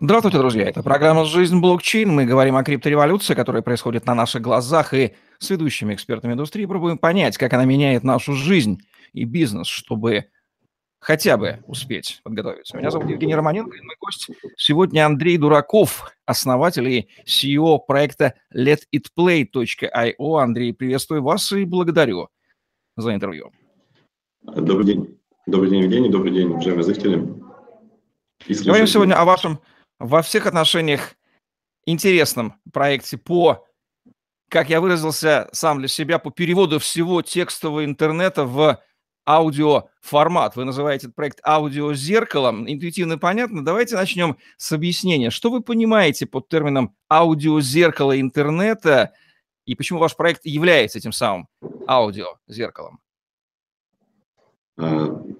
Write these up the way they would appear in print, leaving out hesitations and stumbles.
Здравствуйте, друзья. Это программа «Жизнь блокчейн». Мы говорим о криптореволюции, которая происходит на наших глазах, и с ведущими экспертами индустрии пробуем понять, как она меняет нашу жизнь и бизнес, чтобы хотя бы успеть подготовиться. Меня зовут Евгений Романенко, и мой гость сегодня Андрей Дураков, основатель и CEO проекта letitplay.io. Андрей, приветствую вас и благодарю за интервью. Добрый день. Добрый день, Евгений. Добрый день, уважаемые зрители. Говорим сегодня о вашем во всех отношениях интересном проекте по, как я выразился сам для себя, по переводу всего текстового интернета в аудиоформат. Вы называете этот проект аудиозеркалом. Интуитивно понятно. Давайте начнем с объяснения. Что вы понимаете под термином аудиозеркало интернета и почему ваш проект является этим самым аудиозеркалом?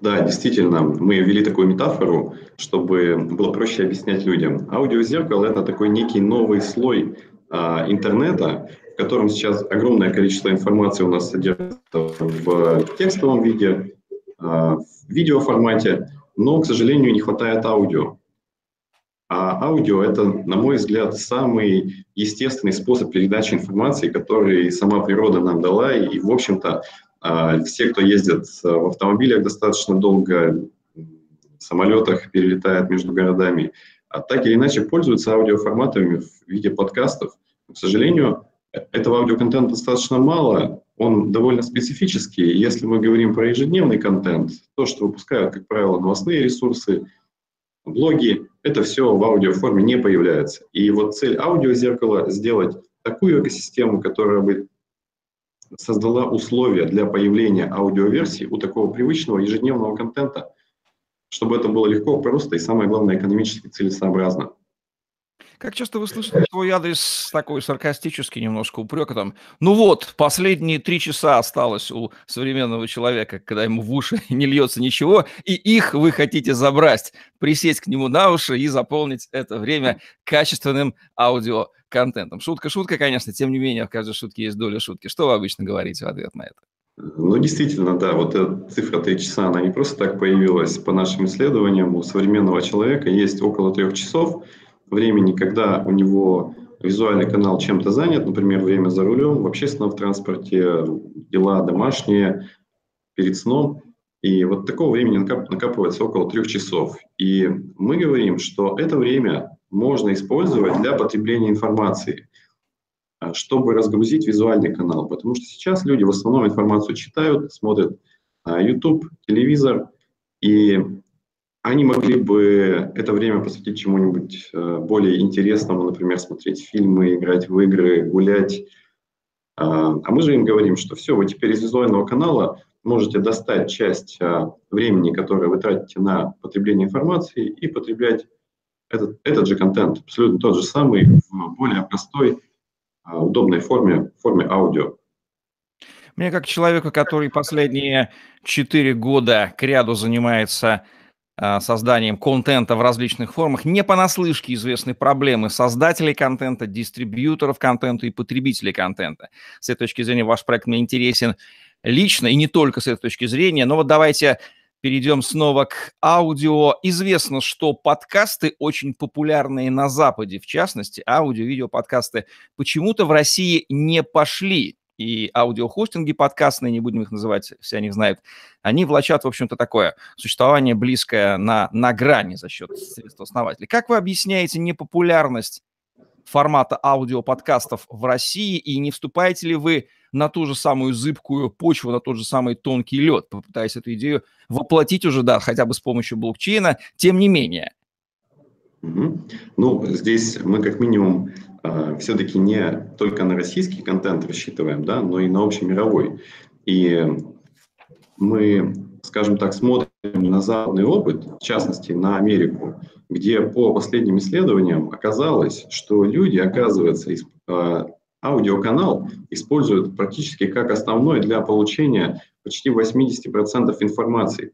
Да, действительно, мы ввели такую метафору, чтобы было проще объяснять людям. Аудиозеркало – это такой некий новый слой интернета, в котором сейчас огромное количество информации у нас содержится в текстовом виде, в видеоформате, но, к сожалению, не хватает аудио. А аудио – это, на мой взгляд, самый естественный способ передачи информации, который сама природа нам дала, и, в общем-то, все, кто ездит в автомобилях достаточно долго, в самолетах перелетает между городами, а так или иначе пользуются аудиоформатами в виде подкастов. К сожалению, этого аудиоконтента достаточно мало, он довольно специфический. Если мы говорим про ежедневный контент, то, что выпускают, как правило, новостные ресурсы, блоги, это все в аудиоформе не появляется. И вот цель аудиозеркала – сделать такую экосистему, которая бы создала условия для появления аудиоверсии у такого привычного ежедневного контента, чтобы это было легко, просто и, самое главное, экономически целесообразно. Как часто вы слышите свой адрес такой саркастический немножко упрек, там, ну вот, последние 3 часа осталось у современного человека, когда ему в уши не льется ничего, и их вы хотите забрать, присесть к нему на уши и заполнить это время качественным аудиоконтентом. Шутка, конечно, тем не менее, в каждой шутке есть доля шутки. Что вы обычно говорите в ответ на это? Ну, действительно, да, вот эта цифра 3 часа, она не просто так появилась. По нашим исследованиям, у современного человека есть около 3 часов, времени, когда у него визуальный канал чем-то занят, например, время за рулем, в общественном транспорте, дела домашние, перед сном. И вот такого времени накапывается около 3 часов. И мы говорим, что это время можно использовать для потребления информации, чтобы разгрузить визуальный канал. Потому что сейчас люди в основном информацию читают, смотрят YouTube, телевизор, и они могли бы это время посвятить чему-нибудь более интересному, например, смотреть фильмы, играть в игры, гулять. А мы же им говорим, что все, вы теперь из визуального канала можете достать часть времени, которое вы тратите на потребление информации, и потреблять этот же контент, абсолютно тот же самый, в более простой, удобной форме аудио. Мне как человеку, который последние 4 года кряду занимается созданием контента в различных формах, не понаслышке известны проблемы создателей контента, дистрибьюторов контента и потребителей контента. С этой точки зрения ваш проект мне интересен лично, и не только с этой точки зрения. Но вот давайте перейдем снова к аудио. Известно, что подкасты очень популярные на Западе, в частности, аудио-видео-подкасты почему-то в России не пошли. И аудиохостинги подкастные, не будем их называть, все о них знают, они влачат, в общем-то, такое существование близкое на грани за счет средств основателей. Как вы объясняете непопулярность формата аудиоподкастов в России, и не вступаете ли вы на ту же самую зыбкую почву, на тот же самый тонкий лед, попытаясь эту идею воплотить уже, да, хотя бы с помощью блокчейна, тем не менее? Ну, здесь мы как минимум все-таки не только на российский контент рассчитываем, да, но и на общемировой. И мы, скажем так, смотрим на западный опыт, в частности, на Америку, где по последним исследованиям оказалось, что люди, оказывается, аудиоканал используют практически как основной для получения почти 80% информации.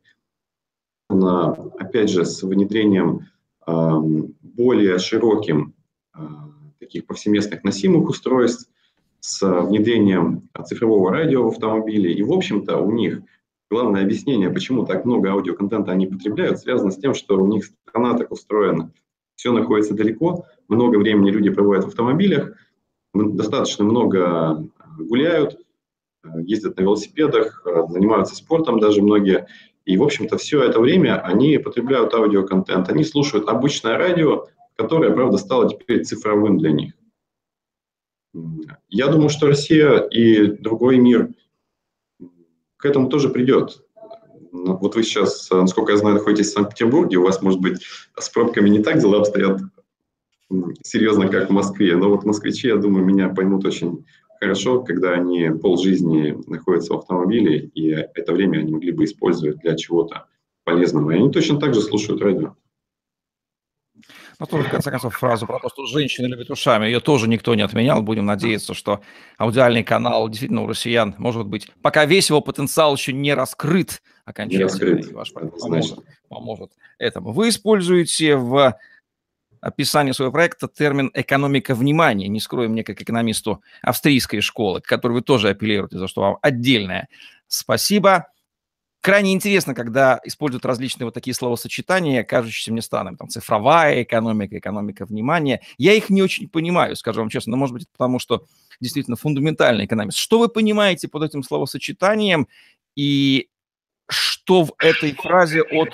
Опять же, с внедрением более широким таких повсеместных носимых устройств, с внедрением цифрового радио в автомобиле. И, в общем-то, у них главное объяснение, почему так много аудиоконтента они потребляют, связано с тем, что у них страна так устроена. все находится далеко, много времени люди проводят в автомобилях, достаточно много гуляют, ездят на велосипедах, занимаются спортом даже многие. И, в общем-то, все это время они потребляют аудиоконтент, они слушают обычное радио, которое, правда, стало теперь цифровым для них. Я думаю, что Россия и другой мир к этому тоже придет. Вот вы сейчас, насколько я знаю, находитесь в Санкт-Петербурге, у вас, может быть, с пробками не так дела обстоят серьезно, как в Москве. Но вот москвичи, я думаю, меня поймут очень хорошо, когда они полжизни находятся в автомобиле, и это время они могли бы использовать для чего-то полезного. И они точно так же слушают радио. Ну, тоже, в конце концов, фразу про то, что женщины любят ушами, ее тоже никто не отменял. Будем надеяться, что аудиальный канал действительно у россиян, может быть, пока весь его потенциал еще не раскрыт окончательно, и ваш проект поможет этому. Вы используете в описании своего проекта термин «экономика внимания». Не скрою, мне как экономисту австрийской школы, к которой вы тоже апеллируете, за что вам отдельное спасибо. Крайне интересно, когда используют различные вот такие словосочетания, кажущиеся мне странными, там, цифровая экономика, экономика внимания. Я их не очень понимаю, скажу вам честно, но, может быть, это потому, что действительно фундаментальный экономист. Что вы понимаете под этим словосочетанием и что в этой фразе от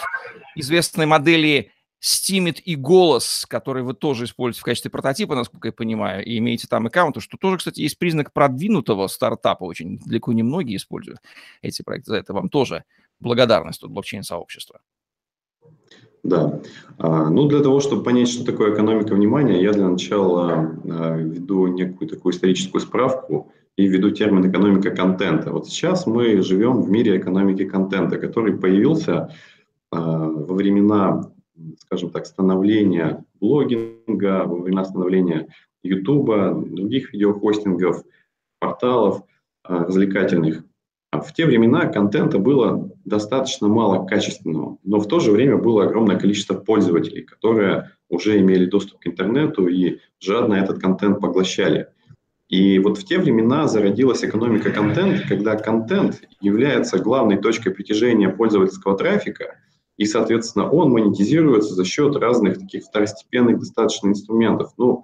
известной модели Steemit и Голос, который вы тоже используете в качестве прототипа, насколько я понимаю, и имеете там аккаунты, что тоже, кстати, есть признак продвинутого стартапа, очень далеко не многие используют эти проекты. За это вам тоже благодарность от блокчейн-сообщества. Да. Ну, для того, чтобы понять, что такое экономика внимания, я для начала веду некую такую историческую справку и веду термин экономика контента. Вот сейчас мы живем в мире экономики контента, который появился во времена, скажем так, становления блогинга, во времена становления Ютуба, других видеохостингов, порталов развлекательных. В те времена контента было достаточно мало качественного, но в то же время было огромное количество пользователей, которые уже имели доступ к интернету и жадно этот контент поглощали. И вот в те времена зародилась экономика контента, когда контент является главной точкой притяжения пользовательского трафика, и, соответственно, он монетизируется за счет разных таких второстепенных достаточно инструментов. Ну,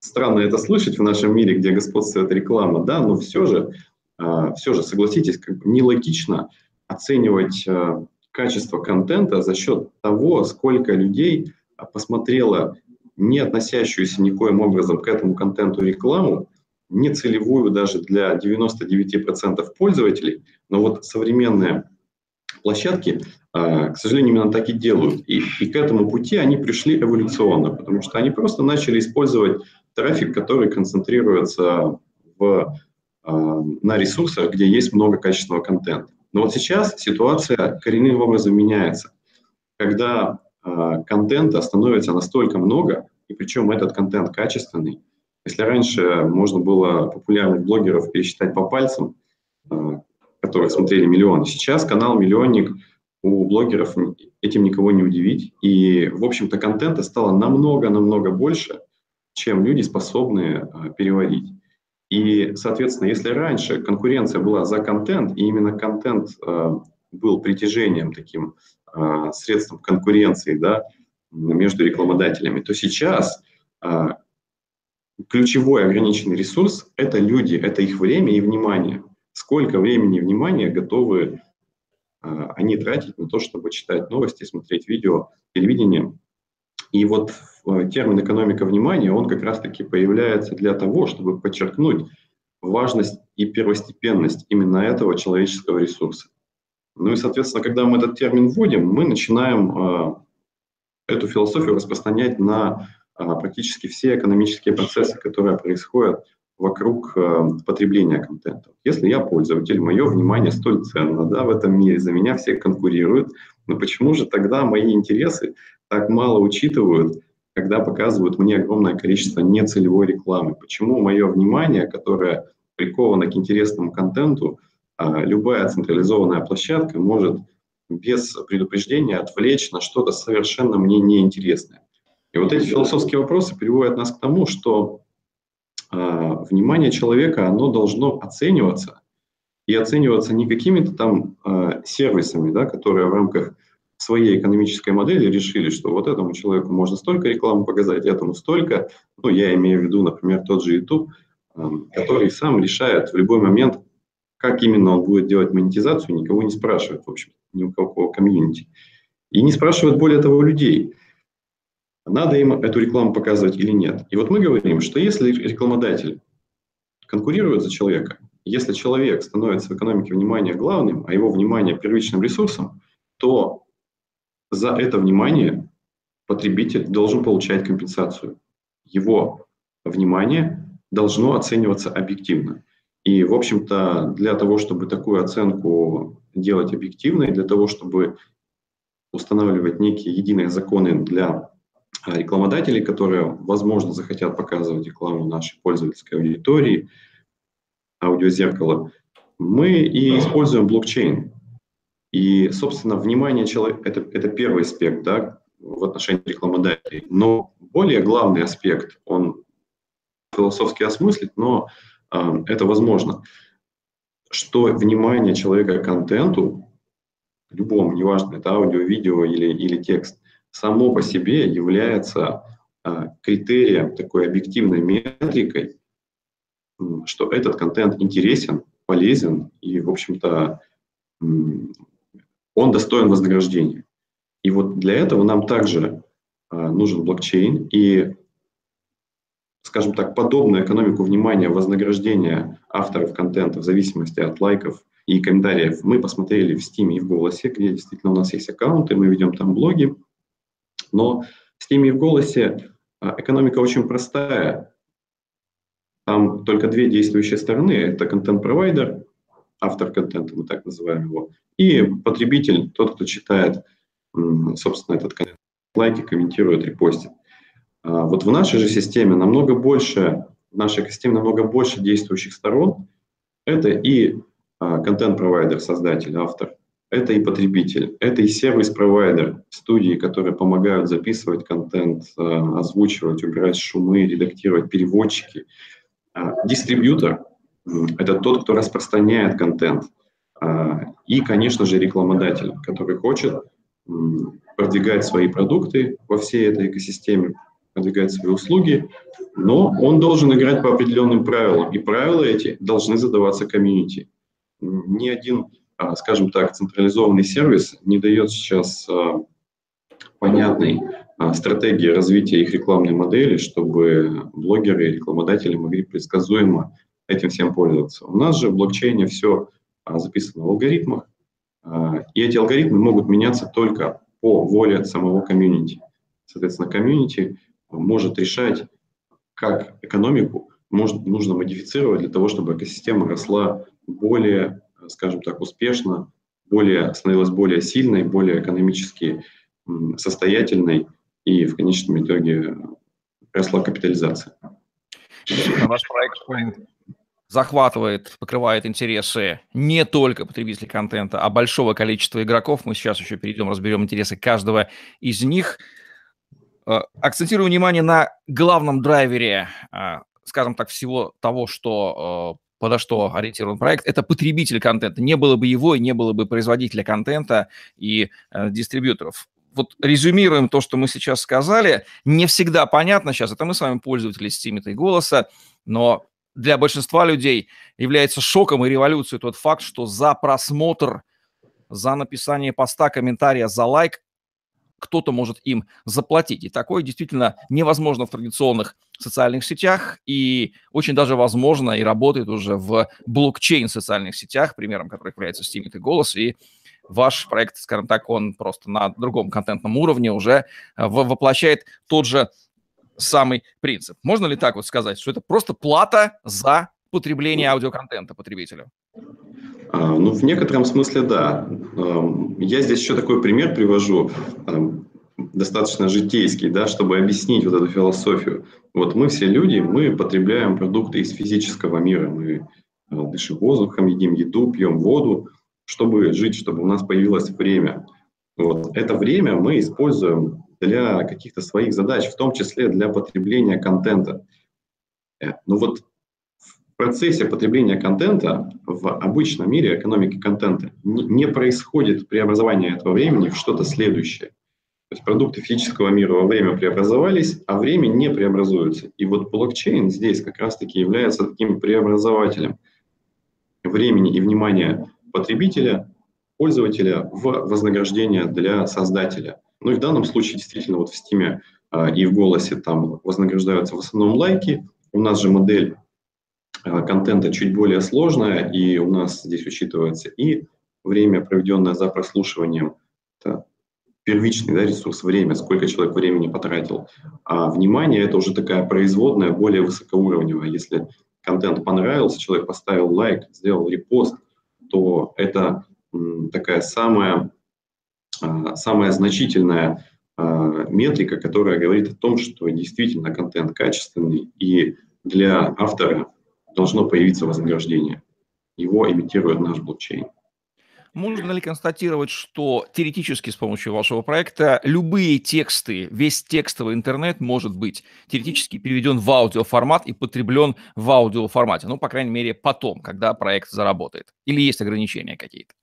странно это слышать в нашем мире, где господствует реклама, да, но все же согласитесь, как бы нелогично оценивать качество контента за счет того, сколько людей посмотрело не относящуюся никоим образом к этому контенту рекламу, не целевую даже для 99% пользователей, но вот современные площадки, к сожалению, именно так и делают. И к этому пути они пришли эволюционно, потому что они просто начали использовать трафик, который концентрируется на ресурсах, где есть много качественного контента. Но вот сейчас ситуация коренным образом меняется, когда контента становится настолько много, и причем этот контент качественный. Если раньше можно было популярных блогеров пересчитать по пальцам, которые смотрели миллионы. Сейчас канал «Миллионник» у блогеров этим никого не удивить. И, в общем-то, контента стало намного-намного больше, чем люди способны переварить. И, соответственно, если раньше конкуренция была за контент, и именно контент был притяжением, таким средством конкуренции, да, между рекламодателями, то сейчас ключевой ограниченный ресурс – это люди, это их время и внимание. Сколько времени и внимания готовы они тратить на то, чтобы читать новости, смотреть видео, телевидение. И вот термин «экономика внимания», он как раз-таки появляется для того, чтобы подчеркнуть важность и первостепенность именно этого человеческого ресурса. Ну и, соответственно, когда мы этот термин вводим, мы начинаем эту философию распространять на практически все экономические процессы, которые происходят вокруг потребления контента. Если я пользователь, мое внимание столь ценно, да, в этом мире за меня все конкурируют, но почему же тогда мои интересы так мало учитывают, когда показывают мне огромное количество нецелевой рекламы? Почему мое внимание, которое приковано к интересному контенту, любая централизованная площадка может без предупреждения отвлечь на что-то совершенно мне неинтересное? И вот эти философские вопросы приводят нас к тому, что внимание человека, оно должно оцениваться, и оцениваться не какими-то там сервисами, да, которые в рамках в своей экономической модели решили, что вот этому человеку можно столько рекламы показать, этому столько. Ну, я имею в виду, например, тот же YouTube, который сам решает в любой момент, как именно он будет делать монетизацию, никого не спрашивает, в общем, ни у кого комьюнити. И не спрашивает, более того, людей, надо им эту рекламу показывать или нет. И вот мы говорим, что если рекламодатель конкурирует за человека, если человек становится в экономике внимания главным, а его внимание первичным ресурсом, то за это внимание потребитель должен получать компенсацию. Его внимание должно оцениваться объективно. И, в общем-то, для того, чтобы такую оценку делать объективной, для того, чтобы устанавливать некие единые законы для рекламодателей, которые, возможно, захотят показывать рекламу нашей пользовательской аудитории, аудиозеркало, мы и используем блокчейн. И, собственно, внимание человека – это первый аспект, да, в отношении рекламодателей. Но более главный аспект, он философски осмыслит, но это возможно, что внимание человека к контенту, любому, неважно, это аудио, видео или текст, само по себе является критерием, такой объективной метрикой, что этот контент интересен, полезен и, в общем-то, он достоин вознаграждения. И вот для этого нам также нужен блокчейн и, скажем так, подобную экономику внимания, вознаграждения авторов контента в зависимости от лайков и комментариев мы посмотрели в Steam и в Голосе, где действительно у нас есть аккаунты, мы ведем там блоги. Но в Steam и в Голосе экономика очень простая. Там только две действующие стороны. Это контент-провайдер, автор контента, мы так называем его, и потребитель, тот, кто читает, собственно, этот контент, лайки, комментирует, репостит. Вот в нашей же системе намного больше, в нашей системе намного больше действующих сторон. Это и контент-провайдер, создатель, автор, это и потребитель, это и сервис-провайдер, студии, которые помогают записывать контент, озвучивать, убирать шумы, редактировать, переводчики. Дистрибьютор – это тот, кто распространяет контент. И, конечно же, рекламодатель, который хочет продвигать свои продукты во всей этой экосистеме, продвигать свои услуги, но он должен играть по определенным правилам, и правила эти должны задаваться комьюнити. Ни один, скажем так, централизованный сервис не дает сейчас понятной стратегии развития их рекламной модели, чтобы блогеры и рекламодатели могли предсказуемо этим всем пользоваться. У нас же в блокчейне все записано в алгоритмах, и эти алгоритмы могут меняться только по воле самого комьюнити. Соответственно, комьюнити может решать, как экономику нужно модифицировать для того, чтобы экосистема росла более, скажем так, успешно, становилась более сильной, более экономически состоятельной и в конечном итоге росла капитализация. Ваш проект захватывает, покрывает интересы не только потребителей контента, а большого количества игроков. Мы сейчас еще перейдем, разберем интересы каждого из них. Акцентирую внимание на главном драйвере, скажем так, всего того, что, подо что ориентирован проект, это потребитель контента. Не было бы его, и не было бы производителя контента и дистрибьюторов. Вот резюмируем то, что мы сейчас сказали. Не всегда понятно сейчас, это мы с вами пользователи Steam и Голоса, но для большинства людей является шоком и революцией тот факт, что за просмотр, за написание поста, комментария, за лайк кто-то может им заплатить. И такое действительно невозможно в традиционных социальных сетях, и очень даже возможно и работает уже в блокчейн-социальных сетях, примером которых является Steam и Голос, и ваш проект, скажем так, он просто на другом контентном уровне уже воплощает тот же самый принцип. Можно ли так вот сказать, что это просто плата за потребление аудиоконтента потребителю? Ну, в некотором смысле, да. Я здесь еще такой пример привожу, достаточно житейский, да, чтобы объяснить вот эту философию. Вот мы все люди, мы потребляем продукты из физического мира. Мы дышим воздухом, едим еду, пьем воду, чтобы жить, чтобы у нас появилось время. Вот. Это время мы используем для каких-то своих задач, в том числе для потребления контента. Ну вот в процессе потребления контента в обычном мире экономики контента не происходит преобразование этого времени в что-то следующее. То есть продукты физического мира во время преобразовались, а время не преобразуется. И вот блокчейн здесь как раз-таки является таким преобразователем времени и внимания потребителя, пользователя в вознаграждение для создателя. Ну и в данном случае действительно вот в Steam и в Голосе там вознаграждаются в основном лайки. У нас же модель контента чуть более сложная, и у нас здесь учитывается и время, проведенное за прослушиванием, это первичный, да, ресурс время, сколько человек времени потратил, а внимание — это уже такая производная, более высокоуровневая. Если контент понравился, человек поставил лайк, сделал репост, то это такая самая значительная метрика, которая говорит о том, что действительно контент качественный, и для автора должно появиться вознаграждение. Его имитирует наш блокчейн. Можно ли констатировать, что теоретически с помощью вашего проекта любые тексты, весь текстовый интернет может быть теоретически переведен в аудиоформат и потреблен в аудиоформате? Ну, по крайней мере, потом, когда проект заработает. Или есть ограничения какие-то?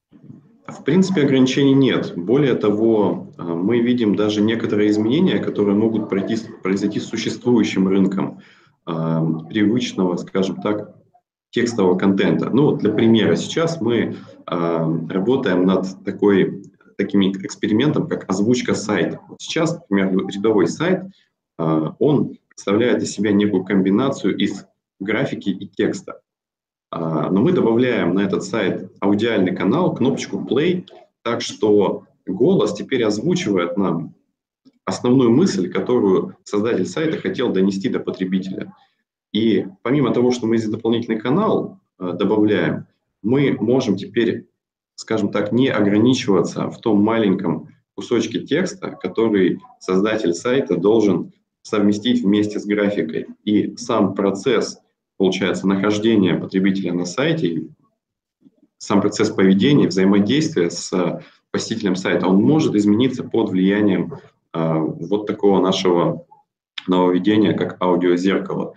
В принципе, ограничений нет. Более того, мы видим даже некоторые изменения, которые могут произойти с существующим рынком привычного, скажем так, текстового контента. Ну, для примера, сейчас мы работаем над таким экспериментом, как озвучка сайта. Вот сейчас, например, рядовой сайт, он представляет из себя некую комбинацию из графики и текста. Но мы добавляем на этот сайт аудиальный канал, кнопочку play, так что голос теперь озвучивает нам основную мысль, которую создатель сайта хотел донести до потребителя. И помимо того, что мы здесь дополнительный канал добавляем, мы можем теперь, скажем так, не ограничиваться в том маленьком кусочке текста, который создатель сайта должен совместить вместе с графикой. И сам процесс, получается, нахождения потребителя на сайте, сам процесс поведения, взаимодействия с посетителем сайта, он может измениться под влиянием вот такого нашего нововведения, как аудиозеркало.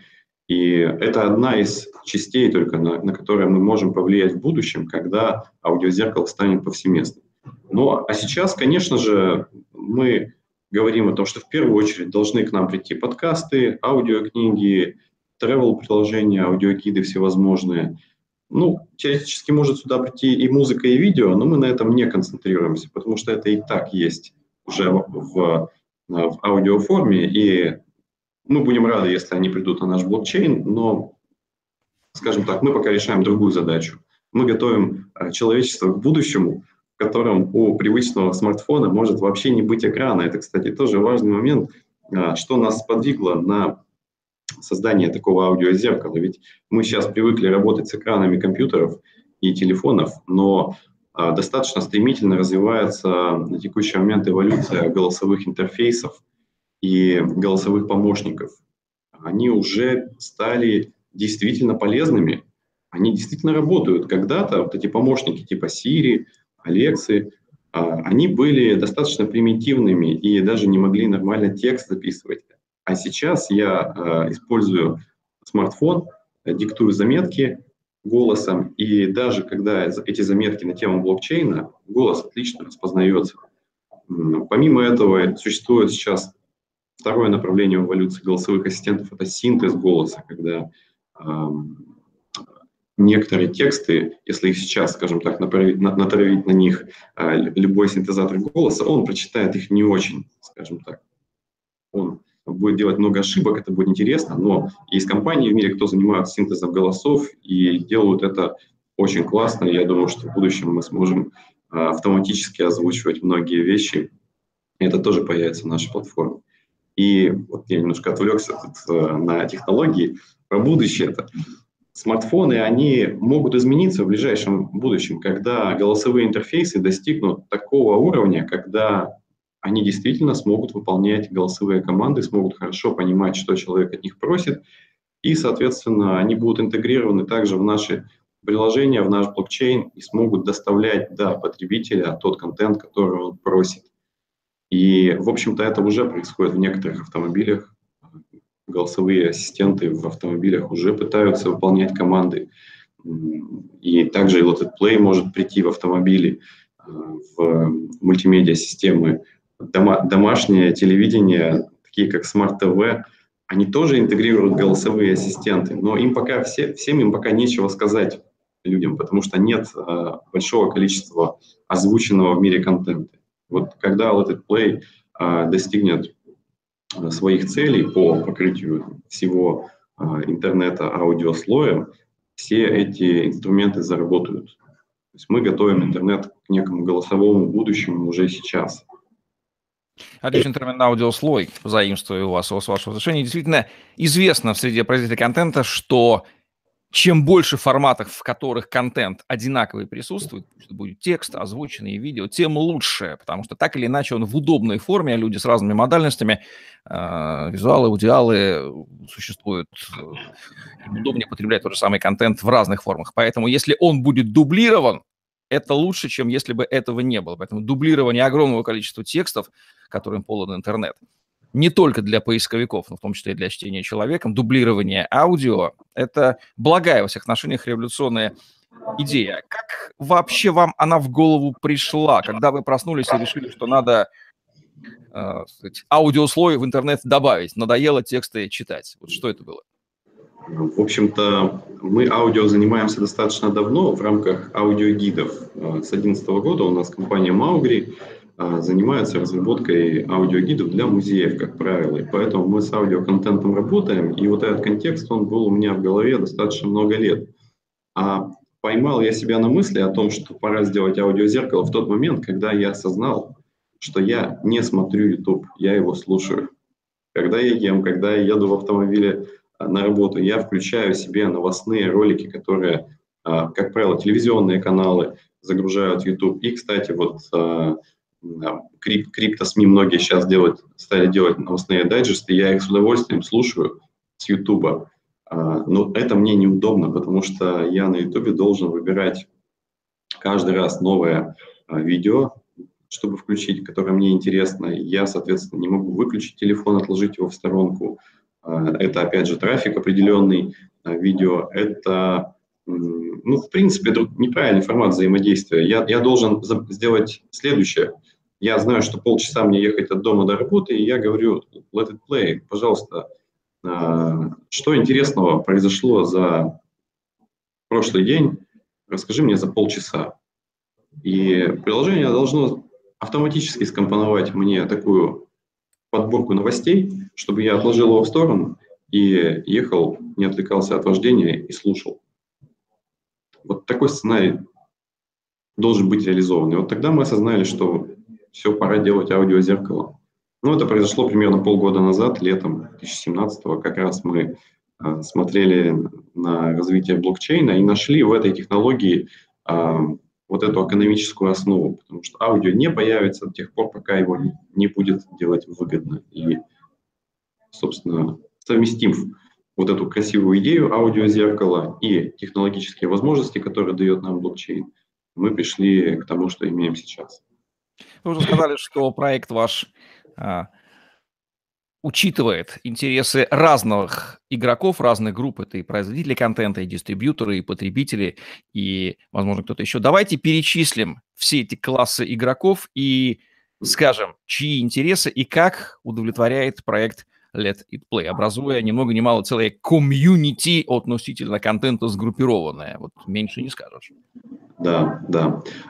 И это одна из частей, только на которые мы можем повлиять в будущем, когда аудиозеркало станет повсеместным. Ну, а сейчас, конечно же, мы говорим о том, что в первую очередь должны к нам прийти подкасты, аудиокниги, тревел-приложения, аудиокиды всевозможные. Ну, теоретически может сюда прийти и музыка, и видео, но мы на этом не концентрируемся, потому что это и так есть уже в аудиоформе, и мы будем рады, если они придут на наш блокчейн, но, скажем так, мы пока решаем другую задачу. Мы готовим человечество к будущему, в котором у привычного смартфона может вообще не быть экрана. Это, кстати, тоже важный момент, что нас сподвигло на создание такого аудиозеркала. Ведь мы сейчас привыкли работать с экранами компьютеров и телефонов, но достаточно стремительно развивается на текущий момент эволюция голосовых интерфейсов и голосовых помощников. Они уже стали действительно полезными, они действительно работают. Когда-то вот эти помощники типа Siri, Alexa, они были достаточно примитивными и даже не могли нормально текст записывать. А сейчас я использую смартфон, диктую заметки голосом, и даже когда эти заметки на тему блокчейна, голос отлично распознается. Помимо этого, существует сейчас второе направление в эволюции голосовых ассистентов – это синтез голоса, когда некоторые тексты, если их сейчас, скажем так, натравить на них любой синтезатор голоса, он прочитает их не очень, скажем так. Он будет делать много ошибок, это будет интересно, но есть компании в мире, кто занимаются синтезом голосов и делают это очень классно. Я думаю, что в будущем мы сможем автоматически озвучивать многие вещи, и это тоже появится в нашей платформе. И вот я немножко отвлекся на технологии, про будущее-то. Смартфоны, они могут измениться в ближайшем будущем, когда голосовые интерфейсы достигнут такого уровня, когда они действительно смогут выполнять голосовые команды, смогут хорошо понимать, что человек от них просит, и, соответственно, они будут интегрированы также в наши приложения, в наш блокчейн, и смогут доставлять до потребителя тот контент, который он просит. И, в общем-то, это уже происходит в некоторых автомобилях. голосовые ассистенты в автомобилях уже пытаются выполнять команды. И также и Lotet Play может прийти в автомобили, в мультимедиа-системы. Домашнее телевидение, такие как Smart TV, они тоже интегрируют голосовые ассистенты, но им пока всем нечего сказать людям, потому что нет большого количества озвученного в мире контента. Вот когда Lotet Play достигнет своих целей по покрытию всего интернета аудиослоя, все эти инструменты заработают. То есть мы готовим интернет к некому голосовому будущему уже сейчас. Отличный термин «аудиослой», заимствую у вас, с вашего отношения. Действительно известно в среде производителей контента, что чем больше форматов, в которых контент одинаковый присутствует, это будет текст, озвученные видео, тем лучше, потому что так или иначе он в удобной форме, люди с разными модальностями, визуалы, аудиалы существуют, удобнее потреблять тот же самый контент в разных формах. Поэтому если он будет дублирован, это лучше, чем если бы этого не было. Поэтому дублирование огромного количества текстов, которым полон интернет, не только для поисковиков, но в том числе и для чтения человеком, дублирование аудио – это благая во всех отношениях революционная идея. Как вообще вам она в голову пришла, когда вы проснулись и решили, что надо аудиослой в интернет добавить, надоело тексты читать? Вот что это было? В общем-то, мы аудио занимаемся достаточно давно в рамках аудиогидов. С 2011 года у нас компания Maury занимается разработкой аудиогидов для музеев, как правило. И поэтому мы с аудиоконтентом работаем, и вот этот контекст, он был у меня в голове достаточно много лет. А поймал я себя на мысли о том, что пора сделать аудиозеркало в тот момент, когда я осознал, что я не смотрю YouTube, я его слушаю. Когда я ем, когда я еду в автомобиле на работу, я включаю себе новостные ролики, которые, как правило, телевизионные каналы загружают в YouTube. И, кстати, вот крипто-СМИ многие сейчас стали делать новостные дайджесты, я их с удовольствием слушаю с YouTube. Но это мне неудобно, потому что я на YouTube должен выбирать каждый раз новое видео, чтобы включить, которое мне интересно. Я, соответственно, не могу выключить телефон, отложить его в сторонку. Это, опять же, трафик определенный, видео. Это, ну, в принципе, неправильный формат взаимодействия. Я должен сделать следующее. Я знаю, что полчаса мне ехать от дома до работы, и я говорю: Lotet Play, пожалуйста, что интересного произошло за прошлый день, расскажи мне за полчаса. И приложение должно автоматически скомпоновать мне такую подборку новостей, чтобы я отложил его в сторону и ехал, не отвлекался от вождения и слушал. Вот такой сценарий должен быть реализован. И вот тогда мы осознали, что все, пора делать аудиозеркало. Ну, это произошло примерно полгода назад, летом 2017-го. Как раз мы смотрели на развитие блокчейна и нашли в этой технологии вот эту экономическую основу, потому что аудио не появится до тех пор, пока его не будет делать выгодно. И, собственно, совместив вот эту красивую идею аудиозеркала и технологические возможности, которые дает нам блокчейн, мы пришли к тому, что имеем сейчас. Вы уже сказали, что проект ваш учитывает интересы разных игроков, разных групп. Это и производители контента, и дистрибьюторы, и потребители, и, возможно, кто-то еще. Давайте перечислим все эти классы игроков и скажем, чьи интересы и как удовлетворяет проект Let It Play, образуя ни много ни мало целое комьюнити относительно контента сгруппированное. Вот меньше не скажешь. Да.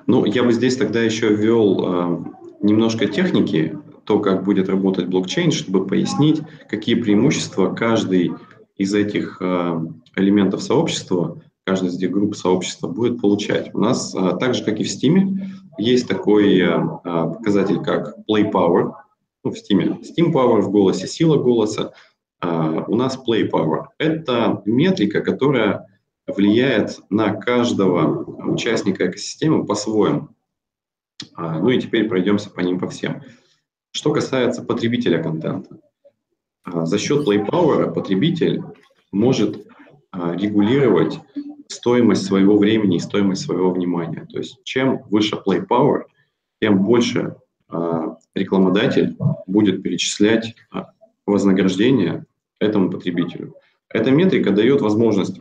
Ну, я бы здесь тогда еще ввел немножко техники, то, как будет работать блокчейн, чтобы пояснить, какие преимущества каждый из этих элементов сообщества, каждый из этих групп сообщества будет получать. У нас, так же, как и в Steam, есть такой показатель, как Play Power. Ну, в Steam. Steam Power в голосе, сила голоса. У нас Play Power. Это метрика, которая влияет на каждого участника экосистемы по-своему. Ну и теперь пройдемся по ним по всем. Что касается потребителя контента, за счет Play Power потребитель может регулировать стоимость своего времени и стоимость своего внимания. То есть чем выше Play Power, тем больше рекламодатель будет перечислять вознаграждение этому потребителю. Эта метрика дает возможность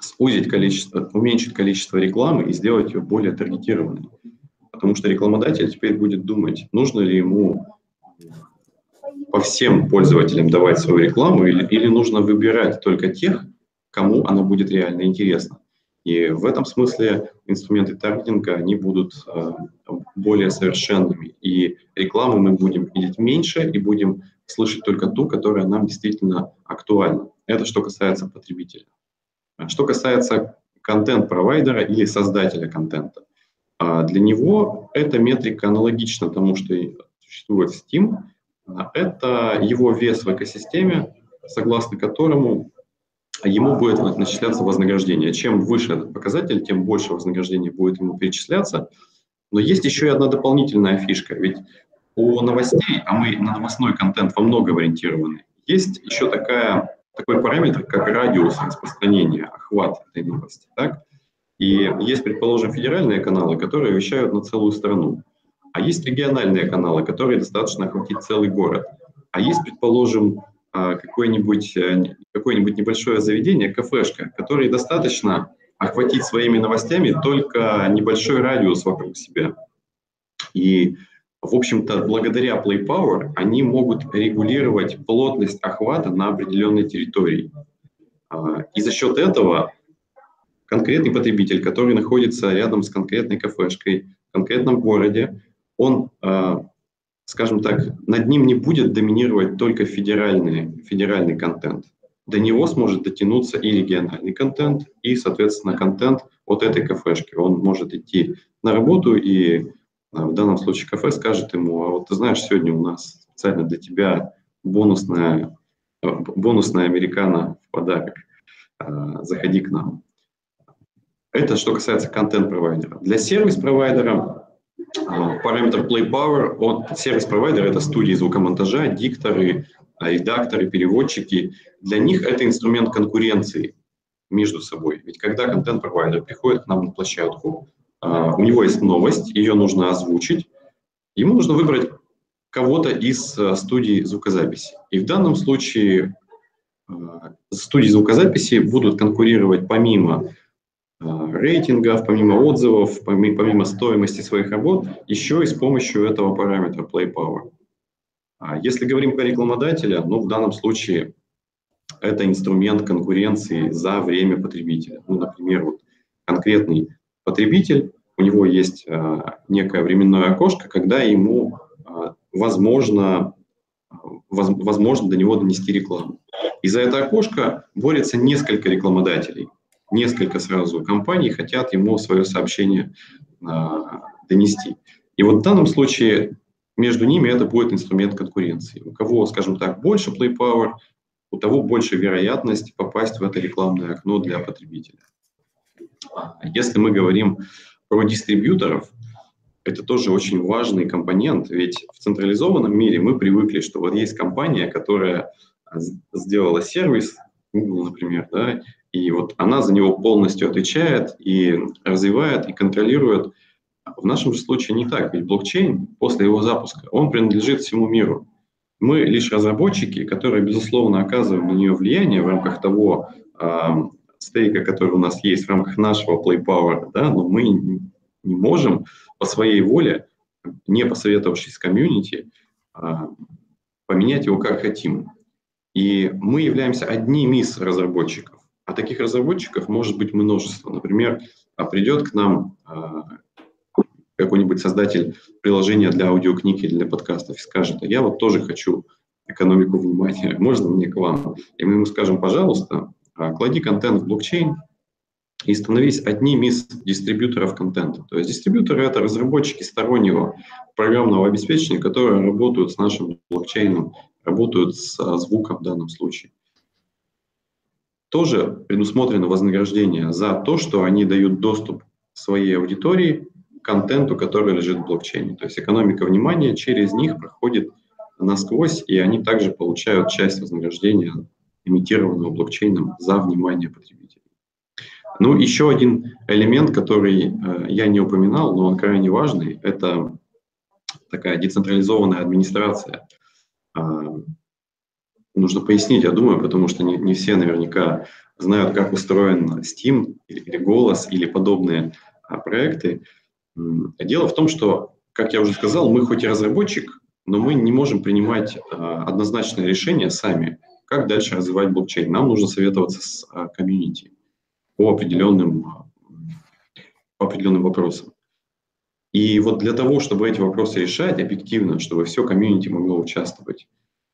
сузить количество, уменьшить количество рекламы и сделать ее более таргетированной. Потому что рекламодатель теперь будет думать, нужно ли ему по всем пользователям давать свою рекламу или нужно выбирать только тех, кому она будет реально интересна. И в этом смысле инструменты таргетинга, они будут более совершенными. И рекламу мы будем видеть меньше и будем слышать только ту, которая нам действительно актуальна. Это что касается потребителя. Что касается контент-провайдера или создателя контента. Для него эта метрика аналогична тому, что существует в Steam. Это его вес в экосистеме, согласно которому ему будет начисляться вознаграждение. Чем выше этот показатель, тем больше вознаграждение будет ему перечисляться. Но есть еще и одна дополнительная фишка. Ведь у новостей, а мы на новостной контент во многом ориентированы, есть еще такой параметр, как радиус распространения, охват этой новости. Так? И есть, предположим, федеральные каналы, которые вещают на целую страну. А есть региональные каналы, которые достаточно охватить целый город. А есть, предположим, какое-нибудь небольшое заведение, кафешка, которой достаточно охватить своими новостями только небольшой радиус вокруг себя. И, в общем-то, благодаря Play Power они могут регулировать плотность охвата на определенной территории. И за счет этого конкретный потребитель, который находится рядом с конкретной кафешкой, в конкретном городе, он, скажем так, над ним не будет доминировать только федеральный контент. До него сможет дотянуться и региональный контент, и, соответственно, контент от этой кафешки. Он может идти на работу, и в данном случае кафе скажет ему: а вот ты знаешь, сегодня у нас специально для тебя бонусная американо в подарок, заходи к нам. Это что касается контент-провайдера. Для сервис-провайдера параметр Play Power от сервис-провайдера — это студии звукомонтажа, дикторы, редакторы, переводчики. Для них это инструмент конкуренции между собой. Ведь когда контент-провайдер приходит к нам на площадку, у него есть новость, ее нужно озвучить, ему нужно выбрать кого-то из студий звукозаписи. И в данном случае студии звукозаписи будут конкурировать помимо рейтингов, помимо отзывов, помимо стоимости своих работ, еще и с помощью этого параметра Play Power. Если говорим про рекламодателя, ну, в данном случае это инструмент конкуренции за время потребителя. Ну, например, вот конкретный потребитель, у него есть некое временное окошко, когда ему возможно до него донести рекламу. И за это окошко борется несколько рекламодателей. Несколько сразу компаний хотят ему свое сообщение донести. И вот в данном случае между ними это будет инструмент конкуренции. У кого, скажем так, больше Play Power, у того больше вероятность попасть в это рекламное окно для потребителя. Если мы говорим про дистрибьюторов, это тоже очень важный компонент, ведь в централизованном мире мы привыкли, что вот есть компания, которая сделала сервис, Google, например, да, и вот она за него полностью отвечает и развивает, и контролирует. В нашем же случае не так, ведь блокчейн после его запуска, он принадлежит всему миру. Мы лишь разработчики, которые, безусловно, оказываем на нее влияние в рамках того стейка, который у нас есть, в рамках нашего Play Power, да, но мы не можем по своей воле, не посоветовавшись с комьюнити, поменять его как хотим. И мы являемся одним из разработчиков. А таких разработчиков может быть множество. Например, придет к нам какой-нибудь создатель приложения для аудиокниг или для подкастов и скажет: а я вот тоже хочу экономику внимания, можно мне к вам? И мы ему скажем: пожалуйста, клади контент в блокчейн и становись одним из дистрибьюторов контента. То есть дистрибьюторы — это разработчики стороннего программного обеспечения, которые работают с нашим блокчейном, работают с звуком в данном случае. Тоже предусмотрено вознаграждение за то, что они дают доступ своей аудитории к контенту, который лежит в блокчейне. То есть экономика внимания через них проходит насквозь, и они также получают часть вознаграждения, имитированного блокчейном, за внимание потребителей. Ну, еще один элемент, который я не упоминал, но он крайне важный, это такая децентрализованная администрация. нужно пояснить, я думаю, потому что не все наверняка знают, как устроен Steam или Голос или подобные проекты. Дело в том, что, как я уже сказал, мы хоть и разработчик, но мы не можем принимать однозначное решение сами, как дальше развивать блокчейн. Нам нужно советоваться с комьюнити по определенным вопросам. И вот для того, чтобы эти вопросы решать объективно, чтобы все комьюнити могло участвовать,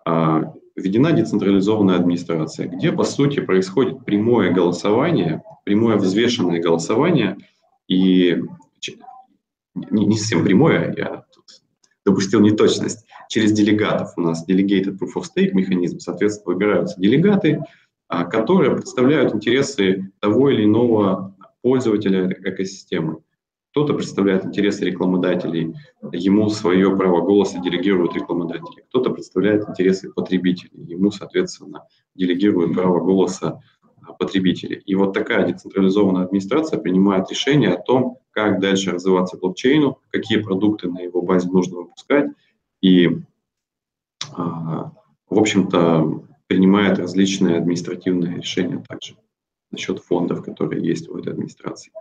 введена децентрализованная администрация, где, по сути, происходит прямое голосование, прямое взвешенное голосование, и не совсем прямое, я тут допустил неточность, через делегатов. У нас delegated proof of stake механизм, соответственно, выбираются делегаты, которые представляют интересы того или иного пользователя экосистемы. Кто-то представляет интересы рекламодателей, ему свое право голоса делегируют рекламодатели. Кто-то представляет интересы потребителей, ему, соответственно, делегируют право голоса потребителей. И вот такая децентрализованная администрация принимает решение о том, как дальше развиваться блокчейну, какие продукты на его базе нужно выпускать и, в общем-то, принимает различные административные решения также насчет фондов, которые есть у этой администрации.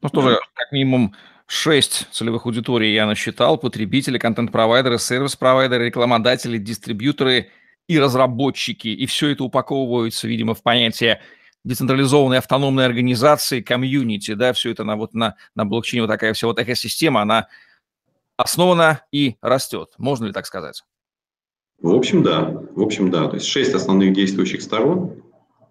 Ну что же, как минимум 6 целевых аудиторий я насчитал: потребители, контент-провайдеры, сервис-провайдеры, рекламодатели, дистрибьюторы и разработчики. И все это упаковывается, видимо, в понятие децентрализованной автономной организации, комьюнити. Да, все это на блокчейне, вот такая вся вот экосистема, она основана и растет. Можно ли так сказать? В общем, да. То есть 6 основных действующих сторон,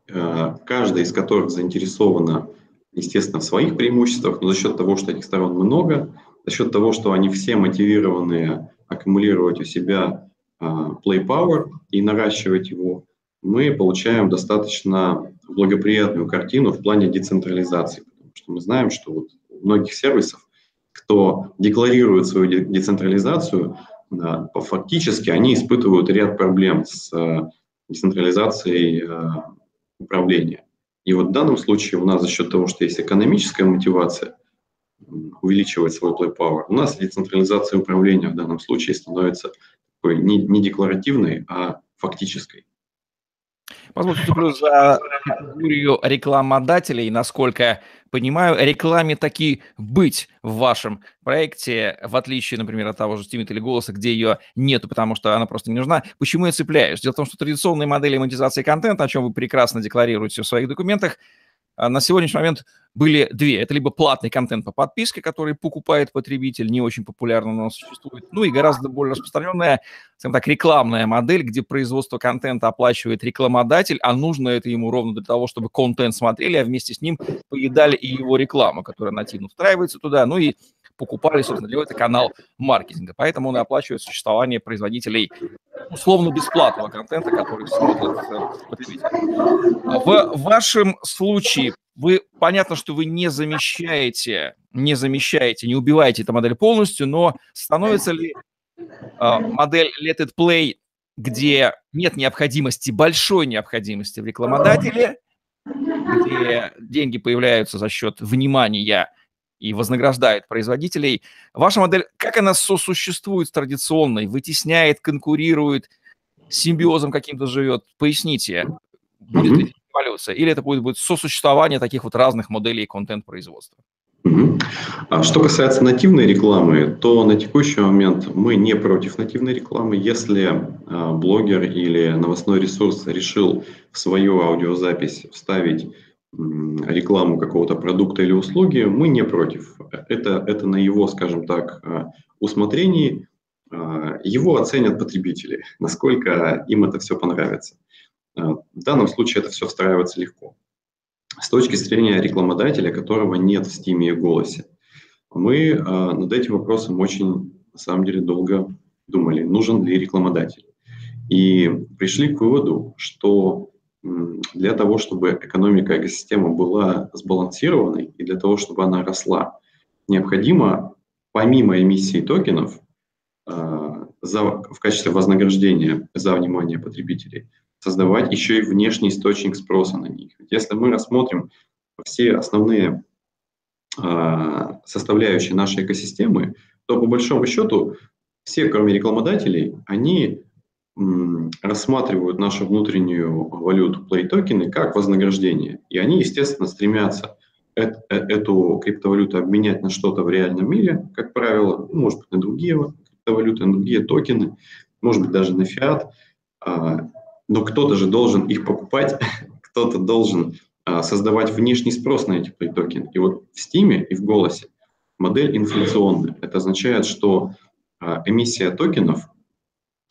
каждая из которых заинтересована, естественно, в своих преимуществах, но за счет того, что этих сторон много, за счет того, что они все мотивированы аккумулировать у себя play power и наращивать его, мы получаем достаточно благоприятную картину в плане децентрализации. Потому что мы знаем, что вот у многих сервисов, кто декларирует свою децентрализацию, фактически они испытывают ряд проблем с децентрализацией управления. И вот в данном случае у нас за счет того, что есть экономическая мотивация увеличивать свой play power, у нас децентрализация управления в данном случае становится такой не декларативной, а фактической. Позвольте за категорию рекламодателей, насколько понимаю, рекламе таки быть в вашем проекте, в отличие, например, от того же Steam или Голоса, где ее нету, потому что она просто не нужна. Почему я цепляюсь? Дело в том, что традиционные модели монетизации контента, о чем вы прекрасно декларируете в своих документах, на сегодняшний момент были две. Это либо платный контент по подписке, который покупает потребитель, не очень популярно, но существует, ну и гораздо более распространенная, скажем так, рекламная модель, где производство контента оплачивает рекламодатель, а нужно это ему ровно для того, чтобы контент смотрели, а вместе с ним поедали и его рекламу, которая нативно встраивается туда, ну и покупали, собственно, делает это канал маркетинга. Поэтому он и оплачивает существование производителей условно-бесплатного контента, который смотрит потребитель. В вашем случае понятно, что вы не убиваете эту модель полностью, но становится ли модель Let It Play, где нет необходимости, большой необходимости в рекламодателе, где деньги появляются за счет внимания и вознаграждает производителей. Ваша модель, как она сосуществует с традиционной, вытесняет, конкурирует, симбиозом каким-то живет? Поясните, будет ли эволюция, или это будет сосуществование таких вот разных моделей контент-производства? Что касается нативной рекламы, то на текущий момент мы не против нативной рекламы. Если блогер или новостной ресурс решил в свою аудиозапись вставить рекламу какого-то продукта или услуги, мы не против. Это на его, скажем так, усмотрении. Его оценят потребители, насколько им это все понравится. В данном случае это все встраивается легко. С точки зрения рекламодателя, которого нет в Steam и Голосе, мы над этим вопросом очень, на самом деле, долго думали, нужен ли рекламодатель. И пришли к выводу, что для того, чтобы экономика экосистемы была сбалансированной и для того, чтобы она росла, необходимо помимо эмиссии токенов в качестве вознаграждения за внимание потребителей создавать еще и внешний источник спроса на них. Если мы рассмотрим все основные составляющие нашей экосистемы, то по большому счету все, кроме рекламодателей, они рассматривают нашу внутреннюю валюту плей-токены как вознаграждение. И они, естественно, стремятся эту криптовалюту обменять на что-то в реальном мире, как правило, может быть, на другие криптовалюты, на другие токены, может быть, даже на фиат. Но кто-то же должен их покупать, кто-то должен создавать внешний спрос на эти плей-токены. И вот в Steam и в Голосе модель инфляционная. Это означает, что эмиссия токенов,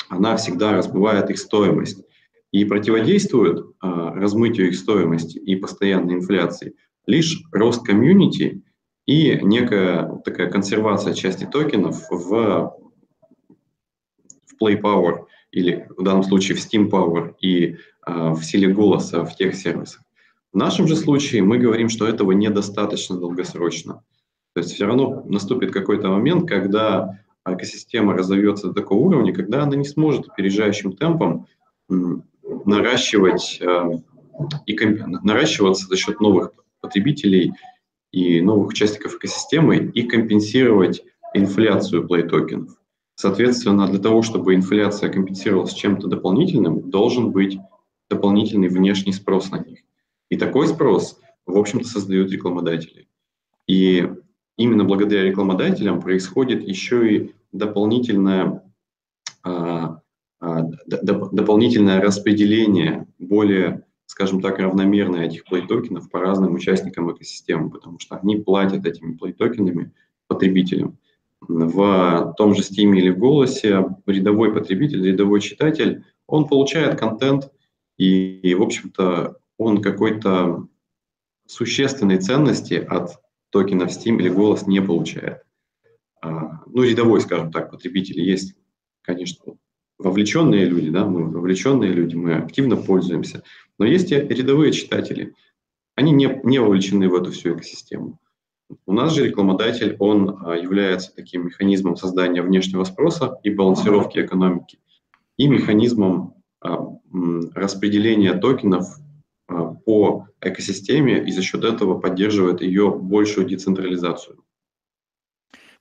она всегда разбивает их стоимость и противодействует размытию их стоимости и постоянной инфляции лишь рост комьюнити и некая такая консервация части токенов в Play Power, или в данном случае в Steam Power, и в силе голоса в тех сервисах. В нашем же случае мы говорим, что этого недостаточно долгосрочно. То есть все равно наступит какой-то момент, когда экосистема разовьется до такого уровня, когда она не сможет опережающим темпом наращиваться за счет новых потребителей и новых участников экосистемы и компенсировать инфляцию плей-токенов. Соответственно, для того, чтобы инфляция компенсировалась чем-то дополнительным, должен быть дополнительный внешний спрос на них. И такой спрос, в общем-то, создают рекламодатели. И именно благодаря рекламодателям происходит еще и дополнительное распределение, более, скажем так, равномерное этих плей-токенов по разным участникам экосистемы, потому что они платят этими плей-токенами потребителям. В том же Steam или в Голосе рядовой потребитель, рядовой читатель, он получает контент, и в общем-то, он какой-то существенной ценности от токенов Steam или Голос не получает. Ну, рядовой, скажем так, потребители есть, конечно, вовлеченные люди, да, мы вовлеченные люди, мы активно пользуемся, но есть и рядовые читатели, они не вовлечены в эту всю экосистему. У нас же рекламодатель, он является таким механизмом создания внешнего спроса и балансировки экономики, и механизмом распределения токенов по экосистеме, и за счет этого поддерживает ее большую децентрализацию.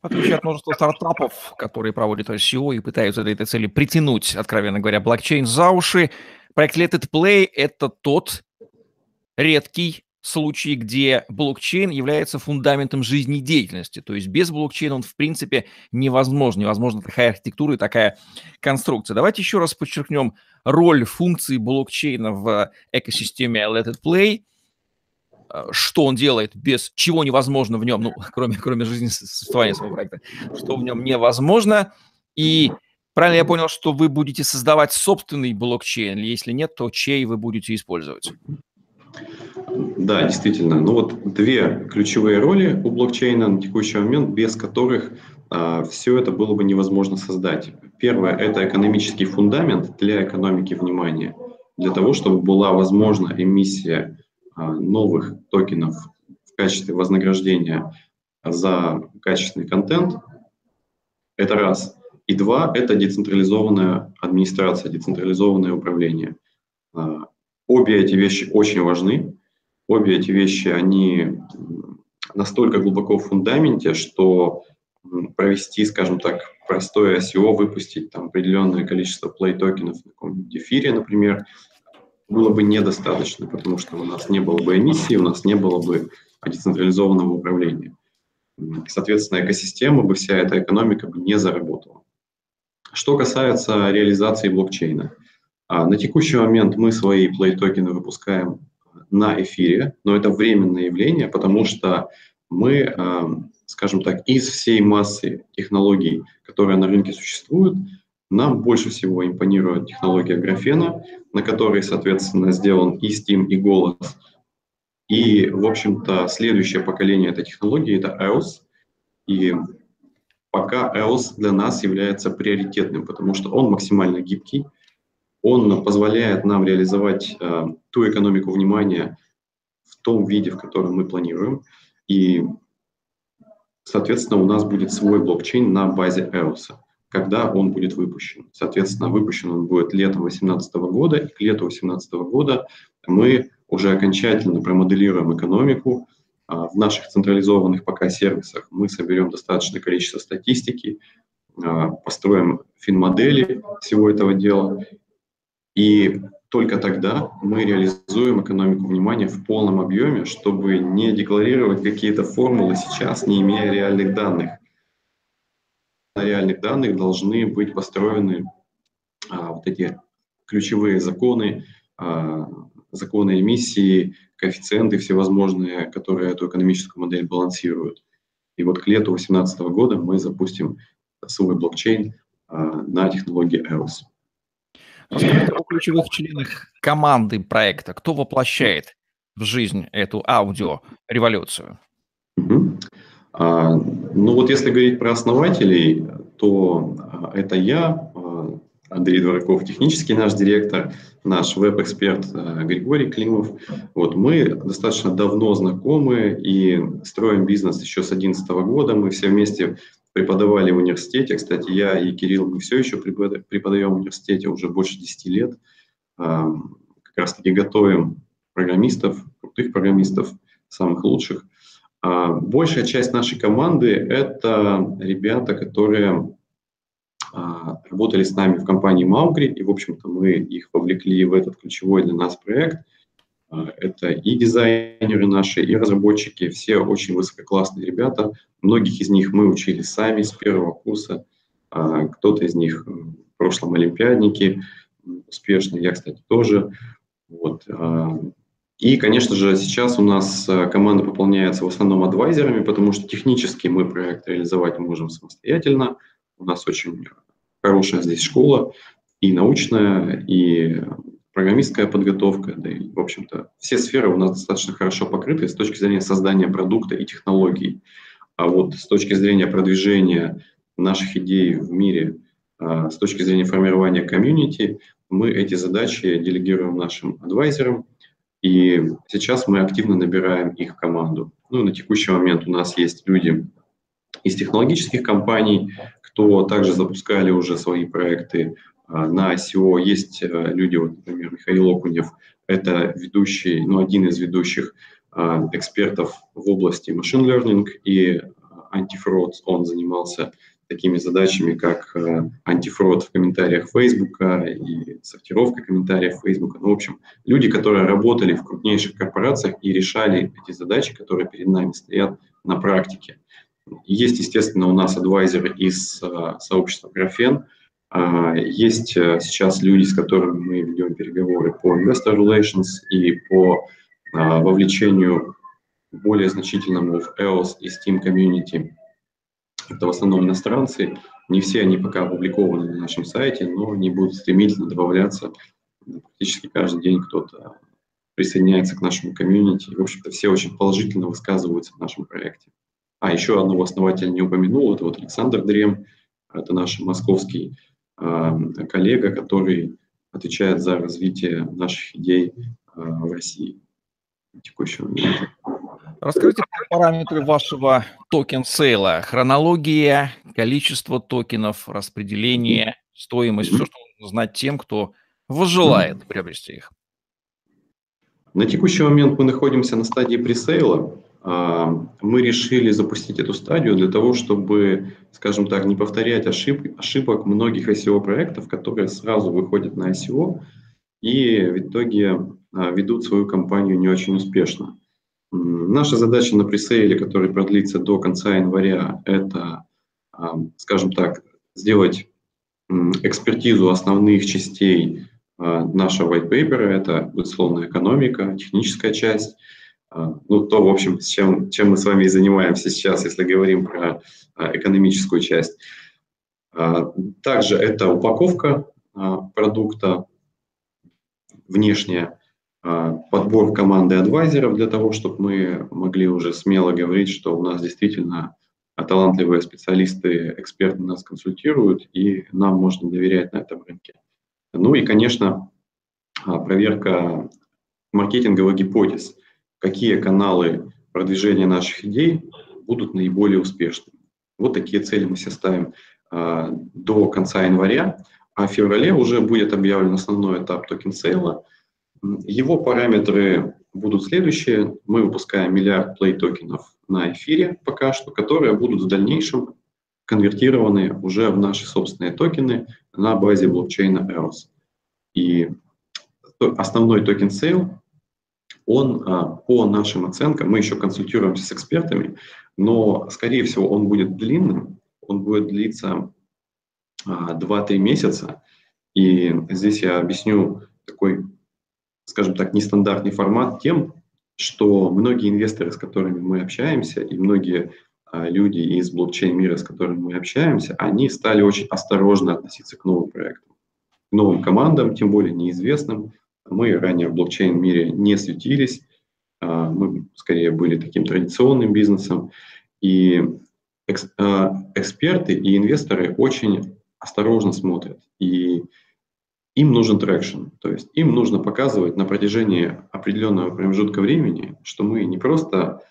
В отличие от множества стартапов, которые проводят ICO и пытаются для этой цели притянуть, откровенно говоря, блокчейн за уши, проект Let It Play – это тот редкий случай, где блокчейн является фундаментом жизнедеятельности. То есть без блокчейна он, в принципе, невозможен. Невозможна такая архитектура и такая конструкция. Давайте еще раз подчеркнем роль функции блокчейна в экосистеме Let It Play. Что он делает, без чего невозможно в нем, ну, кроме жизни существования своего проекта, что в нем невозможно. И правильно я понял, что вы будете создавать собственный блокчейн? Если нет, то чей вы будете использовать? Да, действительно. Ну вот две ключевые роли у блокчейна на текущий момент, без которых все это было бы невозможно создать. Первое – это экономический фундамент для экономики внимания, для того, чтобы была возможна эмиссия новых токенов в качестве вознаграждения за качественный контент. Это раз. И два – это децентрализованная администрация, децентрализованное управление. Обе эти вещи очень важны. Обе эти вещи, они настолько глубоко в фундаменте, что провести, скажем так, простое ICO, выпустить там определенное количество плей-токенов на каком-нибудь эфире, например, было бы недостаточно, потому что у нас не было бы эмиссии, у нас не было бы децентрализованного управления. Соответственно, экосистема бы, вся эта экономика бы не заработала. Что касается реализации блокчейна. На текущий момент мы свои плей-токены выпускаем на эфире, но это временное явление, потому что мы, скажем так, из всей массы технологий, которые на рынке существуют, нам больше всего импонирует технология графена, на которой, соответственно, сделан и Steam, и Голос. И, в общем-то, следующее поколение этой технологии – это EOS. И пока EOS для нас является приоритетным, потому что он максимально гибкий, он позволяет нам реализовать ту экономику внимания в том виде, в котором мы планируем. И, соответственно, у нас будет свой блокчейн на базе EOS, когда он будет выпущен. Соответственно, выпущен он будет летом 2018 года, и к лету 2018 года мы уже окончательно промоделируем экономику в наших централизованных пока сервисах. Мы соберем достаточное количество статистики, построим финмодели всего этого дела И только тогда мы реализуем экономику внимания в полном объеме, чтобы не декларировать какие-то формулы сейчас, не имея реальных данных. На реальных данных должны быть построены вот эти ключевые законы, законы эмиссии, коэффициенты всевозможные, которые эту экономическую модель балансируют. И вот к лету 2018 года мы запустим свой блокчейн на технологии EOS. Расскажите о ключевых членах команды проекта. Кто воплощает в жизнь эту аудиореволюцию? Ну вот если говорить про основателей, то это я, Андрей Двораков, технический наш директор, наш веб-эксперт Григорий Климов. Вот мы достаточно давно знакомы и строим бизнес еще с 2011 года. Мы все вместе преподавали в университете. Кстати, я и Кирилл, мы все еще преподаем в университете уже больше 10 лет. Как раз-таки готовим программистов, крутых программистов, самых лучших. Большая часть нашей команды – это ребята, которые работали с нами в компании Maury, и, в общем-то, мы их вовлекли в этот ключевой для нас проект. Это и дизайнеры наши, и разработчики, все очень высококлассные ребята. Многих из них мы учили сами с первого курса, кто-то из них в прошлом олимпиадники, успешные, я, кстати, тоже. Вот. И, конечно же, сейчас у нас команда пополняется в основном адвайзерами, потому что технически мы проект реализовать можем самостоятельно. У нас очень хорошая здесь школа, и научная, и программистская подготовка, да и, в общем-то, все сферы у нас достаточно хорошо покрыты с точки зрения создания продукта и технологий. А вот с точки зрения продвижения наших идей в мире, с точки зрения формирования комьюнити, мы эти задачи делегируем нашим адвайзерам, и сейчас мы активно набираем их в команду. Ну, на текущий момент у нас есть люди из технологических компаний, кто также запускали уже свои проекты на ICO. Есть люди, вот, например, Михаил Окунев, это ведущий, ну, один из ведущих экспертов в области machine learning и антифрод. Он занимался такими задачами, как антифрод в комментариях Facebook и сортировка комментариев Facebook. Ну, в общем, люди, которые работали в крупнейших корпорациях и решали эти задачи, которые перед нами стоят на практике. Есть, естественно, у нас адвайзеры из сообщества Графен. Есть сейчас люди, с которыми мы ведем переговоры по investor relations и по вовлечению более значительному в EOS и Steam community. Это в основном иностранцы. Не все они пока опубликованы на нашем сайте, но они будут стремительно добавляться. Практически каждый день кто-то присоединяется к нашему комьюнити. В общем-то, все очень положительно высказываются в нашем проекте. А еще одного основателя не упомянул, это вот Александр Дрем, это наш московский коллега, который отвечает за развитие наших идей в России на текущий момент. Расскажите параметры вашего токен-сейла, хронология, количество токенов, распределение, стоимость, все, что нужно знать тем, кто возжелает приобрести их. На текущий момент мы находимся на стадии пресейла. Мы решили запустить эту стадию для того, чтобы, скажем так, не повторять ошибок многих ICO-проектов, которые сразу выходят на ICO и в итоге ведут свою компанию не очень успешно. Наша задача на пресейле, который продлится до конца января, это, скажем так, сделать экспертизу основных частей нашего white paper, это, безусловно, экономика, техническая часть. Ну, то, в общем, чем мы с вами и занимаемся сейчас, если говорим про экономическую часть. Также это упаковка продукта внешняя, подбор команды адвайзеров для того, чтобы мы могли уже смело говорить, что у нас действительно талантливые специалисты, эксперты нас консультируют, и нам можно доверять на этом рынке. Ну и, конечно, проверка маркетинговых гипотез. Какие каналы продвижения наших идей будут наиболее успешными. Вот такие цели мы себе ставим до конца января, а в феврале уже будет объявлен основной этап токен-сейла. Его параметры будут следующие. Мы выпускаем 1 миллиард плей-токенов на эфире пока что, которые будут в дальнейшем конвертированы уже в наши собственные токены на базе блокчейна EOS. И основной токен Sale, он по нашим оценкам, мы еще консультируемся с экспертами, но, скорее всего, он будет длинным, он будет длиться 2-3 месяца. И здесь я объясню такой, скажем так, нестандартный формат тем, что многие инвесторы, с которыми мы общаемся, и многие люди из блокчейн-мира, с которыми мы общаемся, они стали очень осторожно относиться к новым проектам, к новым командам, тем более неизвестным. Мы ранее в блокчейн-мире не светились, мы скорее были таким традиционным бизнесом. И эксперты и инвесторы очень осторожно смотрят, и им нужен трекшн, то есть им нужно показывать на протяжении определенного промежутка времени, что мы не просто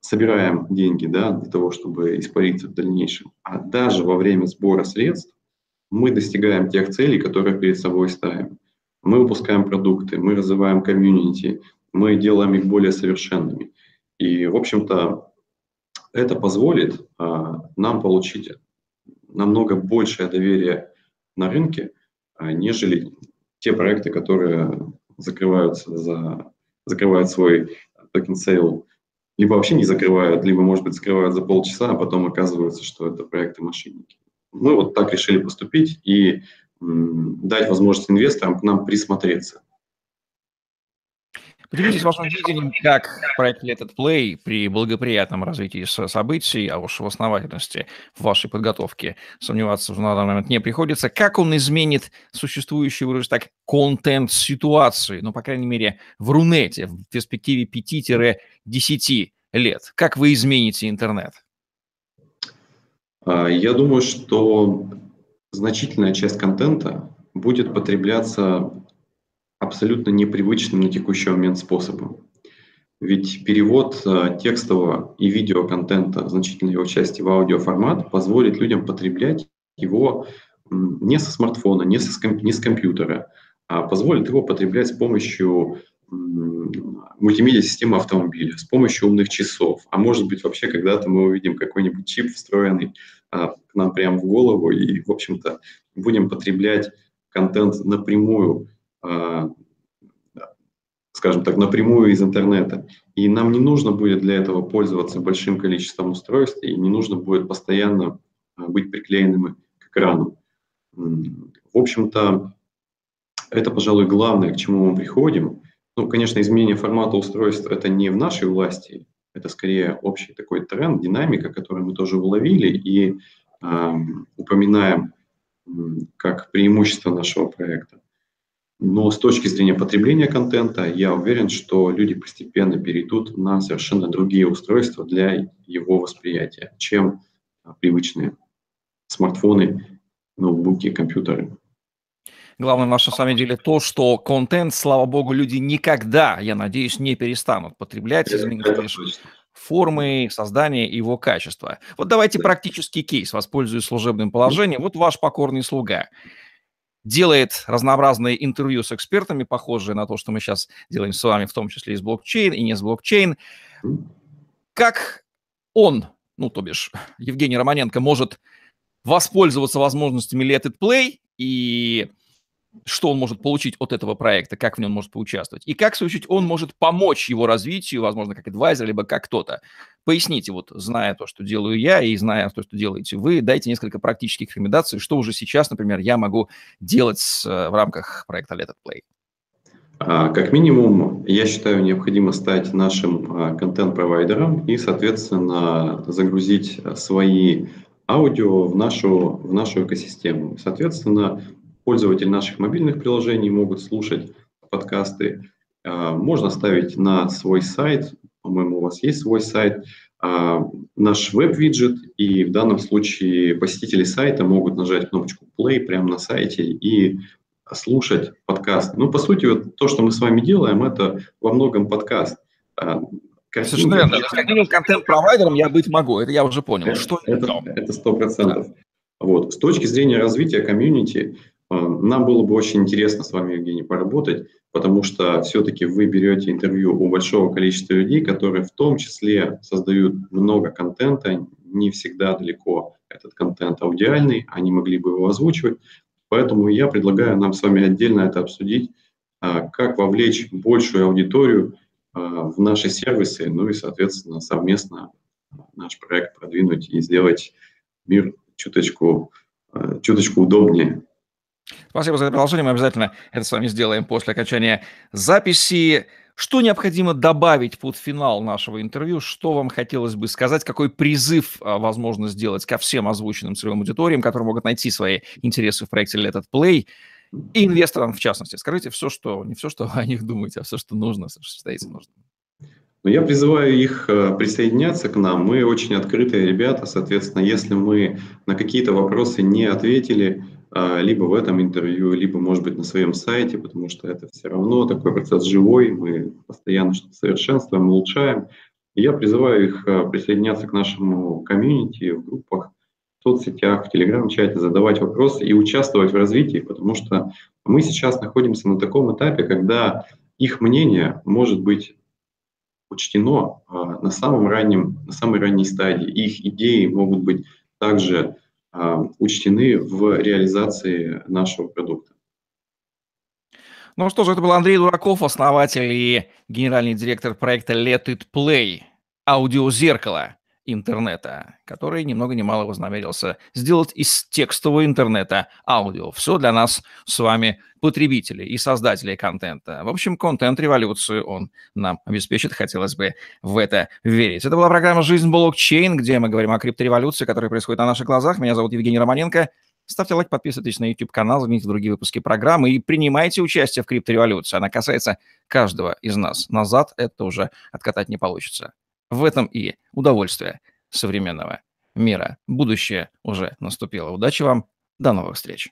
собираем деньги, да, для того, чтобы испариться в дальнейшем, а даже во время сбора средств мы достигаем тех целей, которые перед собой ставим. Мы выпускаем продукты, мы развиваем комьюнити, мы делаем их более совершенными. И, в общем-то, это позволит нам получить намного большее доверие на рынке, нежели те проекты, которые закрывают свой токен сейл, либо вообще не закрывают, либо, может быть, закрывают за полчаса, а потом оказывается, что это проекты-мошенники. Мы вот так решили поступить и дать возможность инвесторам к нам присмотреться. Поделитесь вашим видением, как проект Let It Play при благоприятном развитии событий, а уж в основательности в вашей подготовке сомневаться уже на данный момент не приходится. Как он изменит существующий, выражусь так, контент ситуации, ну, по крайней мере, в Рунете в перспективе 5-10 лет? Как вы измените интернет? Я думаю, что значительная часть контента будет потребляться абсолютно непривычным на текущий момент способом. Ведь перевод текстового и видеоконтента, значительной его части, в аудиоформат позволит людям потреблять его не со смартфона, не с компьютера, а позволит его потреблять с помощью мультимедиа-системы автомобиля, с помощью умных часов. А может быть, вообще когда-то мы увидим какой-нибудь чип, встроенный к нам прямо в голову, и, в общем-то, будем потреблять контент напрямую, скажем так, напрямую из интернета. И нам не нужно будет для этого пользоваться большим количеством устройств, и не нужно будет постоянно быть приклеенным к экрану. В общем-то, это, пожалуй, главное, к чему мы приходим. Ну, конечно, изменение формата устройств – это не в нашей власти, это скорее общий такой тренд, динамика, которую мы тоже уловили и упоминаем как преимущество нашего проекта. Но с точки зрения потребления контента, я уверен, что люди постепенно перейдут на совершенно другие устройства для его восприятия, чем привычные смартфоны, ноутбуки, компьютеры. Главное, на самом деле, то, что контент, слава богу, люди никогда, я надеюсь, не перестанут потреблять, изменить формы создания и его качества. Вот давайте практический кейс, воспользуюсь служебным положением. Вот ваш покорный слуга делает разнообразные интервью с экспертами, похожие на то, что мы сейчас делаем с вами, в том числе из блокчейн и не с блокчейн. Как он, ну, то бишь, Евгений Романенко, может воспользоваться возможностями Let It Play и что он может получить от этого проекта, как в нем может поучаствовать, и как, в свою очередь, он может помочь его развитию, возможно, как адвайзер, либо как кто-то. Поясните, вот, зная то, что делаю я, и зная то, что делаете вы, дайте несколько практических рекомендаций, что уже сейчас, например, я могу делать в рамках проекта Let It Play. Как минимум, я считаю, необходимо стать нашим контент-провайдером и, соответственно, загрузить свои аудио в нашу экосистему. Соответственно, пользователи наших мобильных приложений могут слушать подкасты. Можно ставить на свой сайт, по-моему, у вас есть свой сайт, наш веб-виджет, и в данном случае посетители сайта могут нажать кнопочку play прямо на сайте и слушать подкасты. Ну, по сути, вот то, что мы с вами делаем, это во многом подкаст. Совершенно верно. Контент-провайдером я быть могу, это я уже понял. Что это 100%. Да. Вот. С точки зрения развития комьюнити, нам было бы очень интересно с вами, Евгений, поработать, потому что все-таки вы берете интервью у большого количества людей, которые в том числе создают много контента, не всегда далеко этот контент аудиальный, они могли бы его озвучивать. Поэтому я предлагаю нам с вами отдельно это обсудить как вовлечь большую аудиторию в наши сервисы, ну и, соответственно, совместно наш проект продвинуть и сделать мир чуточку удобнее. Спасибо за это продолжение. Мы обязательно это с вами сделаем после окончания записи. Что необходимо добавить под финал нашего интервью? Что вам хотелось бы сказать? Какой призыв возможно сделать ко всем озвученным целевым аудиториям, которые могут найти свои интересы в проекте Let It Play, и инвесторам в частности? Скажите все, что не все, что вы о них думаете, а все, что нужно, все, что считаете нужным. Я призываю их присоединяться к нам. Мы очень открытые ребята, соответственно, если мы на какие-то вопросы не ответили, либо в этом интервью, либо, может быть, на своем сайте, потому что это все равно такой процесс живой, мы постоянно что-то совершенствуем, улучшаем. И я призываю их присоединяться к нашему комьюнити в группах, в соцсетях, в телеграм-чате, задавать вопросы и участвовать в развитии, потому что мы сейчас находимся на таком этапе, когда их мнение может быть учтено на самой ранней стадии. Их идеи могут быть также учтены в реализации нашего продукта. Ну что же, это был Андрей Дураков, основатель и генеральный директор проекта Let It Play, аудиозеркало интернета, который ни много ни мало вознамерился сделать из текстового интернета аудио. Все для нас с вами, потребителей и создателей контента. В общем, контент-революцию он нам обеспечит, хотелось бы в это верить. Это была программа «Жизнь блокчейн», где мы говорим о криптореволюции, которая происходит на наших глазах. Меня зовут Евгений Романенко. Ставьте лайк, подписывайтесь на YouTube-канал, загляните в другие выпуски программы и принимайте участие в криптореволюции. Она касается каждого из нас. Назад это уже откатать не получится. В этом и удовольствие современного мира. Будущее уже наступило. Удачи вам, до новых встреч.